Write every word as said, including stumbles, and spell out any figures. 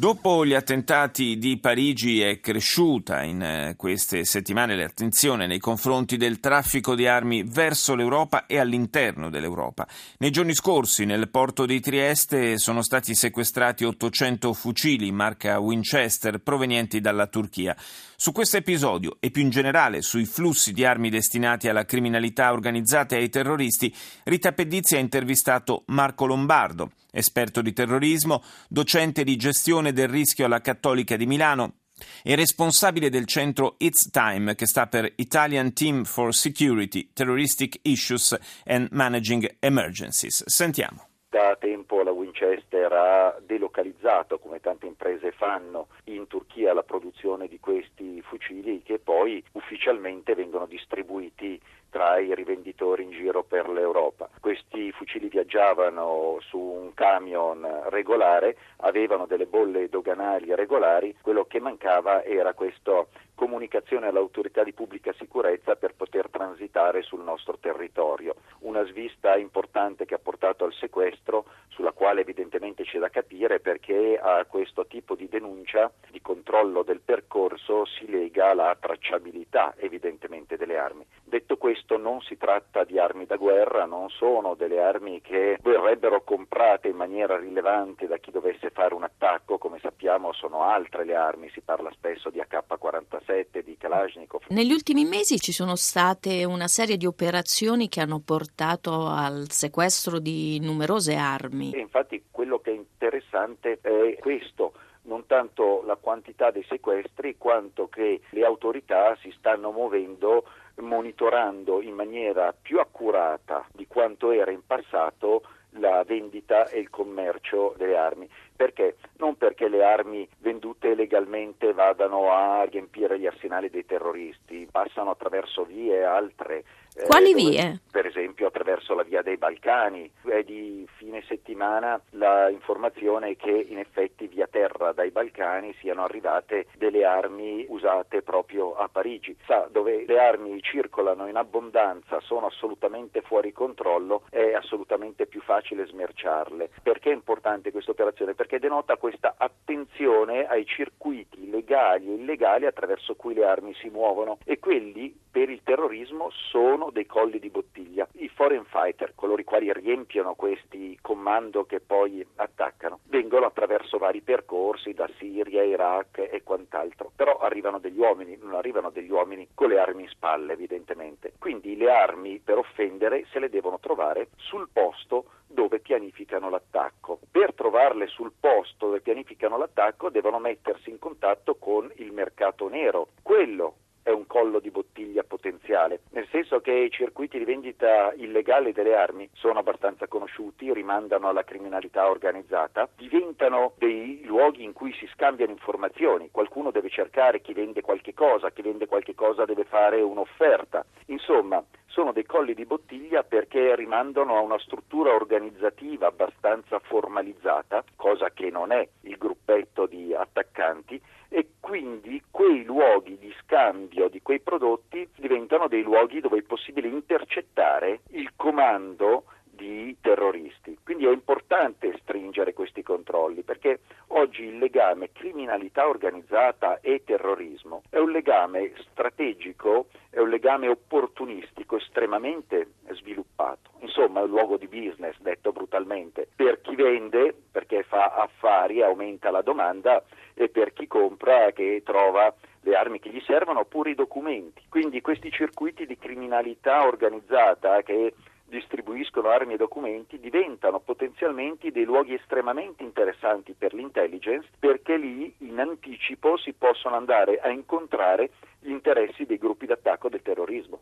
Dopo gli attentati di Parigi è cresciuta in queste settimane l'attenzione nei confronti del traffico di armi verso l'Europa e all'interno dell'Europa. Nei giorni scorsi nel porto di Trieste sono stati sequestrati ottocento fucili marca Winchester provenienti dalla Turchia. Su questo episodio e più in generale sui flussi di armi destinati alla criminalità organizzata e ai terroristi, Rita Pedizzi ha intervistato Marco Lombardo, esperto di terrorismo, docente di gestione del rischio alla Cattolica di Milano e responsabile del centro It's Time, che sta per Italian Team for Security, Terroristic Issues and Managing Emergencies. Sentiamo. Da tempo la Winchester ha delocalizzato, come tante imprese fanno, in Turchia la produzione di questi fucili che poi ufficialmente vengono distribuiti tra i rivenditori in giro per l'Europa. Questi fucili viaggiavano su un camion regolare, avevano delle bolle doganali regolari, quello che mancava era questa comunicazione all'autorità di pubblica sicurezza per poter transitare sul nostro territorio. Una svista importante che ha portato al sequestro, sulla quale evidentemente c'è da capire perché a questo tipo di denuncia, di controllo del percorso, si lega la tracciabilità evidentemente delle armi. Detto questo, non si tratta di armi da guerra, non sono delle armi che verrebbero comprate in maniera rilevante da chi dovesse fare un attacco, come sappiamo sono altre le armi, si parla spesso di A K quarantasette, di Kalashnikov. Negli ultimi mesi ci sono state una serie di operazioni che hanno portato al sequestro di numerose armi. E infatti quello che è interessante è questo. Non tanto la quantità dei sequestri quanto che le autorità si stanno muovendo monitorando in maniera più accurata di quanto era in passato la vendita e il commercio delle armi. Perché? Non perché le armi vendute legalmente vadano a riempire gli arsenali dei terroristi, passano attraverso vie altre. Quali eh, dove, vie? Per esempio attraverso la via dei Balcani. È di fine settimana la informazione che in effetti via terra dai Balcani siano arrivate delle armi usate proprio a Parigi. Sa, dove le armi circolano in abbondanza, sono assolutamente fuori controllo, è assolutamente più facile smerciarle. Perché è importante questa operazione? Perché denota questa attenzione ai circuiti legali e illegali attraverso cui le armi si muovono, e quelli per il terrorismo sono dei colli di bottiglia. I foreign fighter, coloro i quali riempiono questi comando che poi attaccano, vengono attraverso vari percorsi da Siria, Iraq e quant'altro, però arrivano degli uomini, non arrivano degli uomini con le armi in spalle evidentemente, quindi le armi per offendere se le devono trovare sul posto dove pianificano l'attacco. Per trovarle sul posto dove pianificano l'attacco devono mettersi in contatto con il mercato nero, quello è un collo di bottiglia potenziale, nel senso che i circuiti di vendita illegale delle armi sono abbastanza conosciuti, rimandano alla criminalità organizzata, diventano dei luoghi in cui si scambiano informazioni, qualcuno deve cercare chi vende qualche cosa, chi vende qualche cosa deve fare un'offerta, insomma sono dei colli di bottiglia perché rimandano a una struttura organizzativa abbastanza formalizzata, cosa che non è il gruppetto di attaccanti, e quindi quei luoghi di scambio di quei prodotti diventano dei luoghi dove è possibile intercettare il comando di terroristi. Quindi è importante stringere questi controlli perché oggi il legame criminalità organizzata e terrorismo è un legame strategico, è un legame opportunistico estremamente sviluppato. Insomma, è un luogo di business, detto brutalmente, per chi vende, perché fa affari, aumenta la domanda, e per chi compra che trova le armi che gli servono oppure i documenti. Quindi questi circuiti di criminalità organizzata che distribuiscono armi e documenti diventano potenzialmente dei luoghi estremamente interessanti per l'intelligence, perché lì in anticipo si possono andare a incontrare gli interessi dei gruppi d'attacco del terrorismo.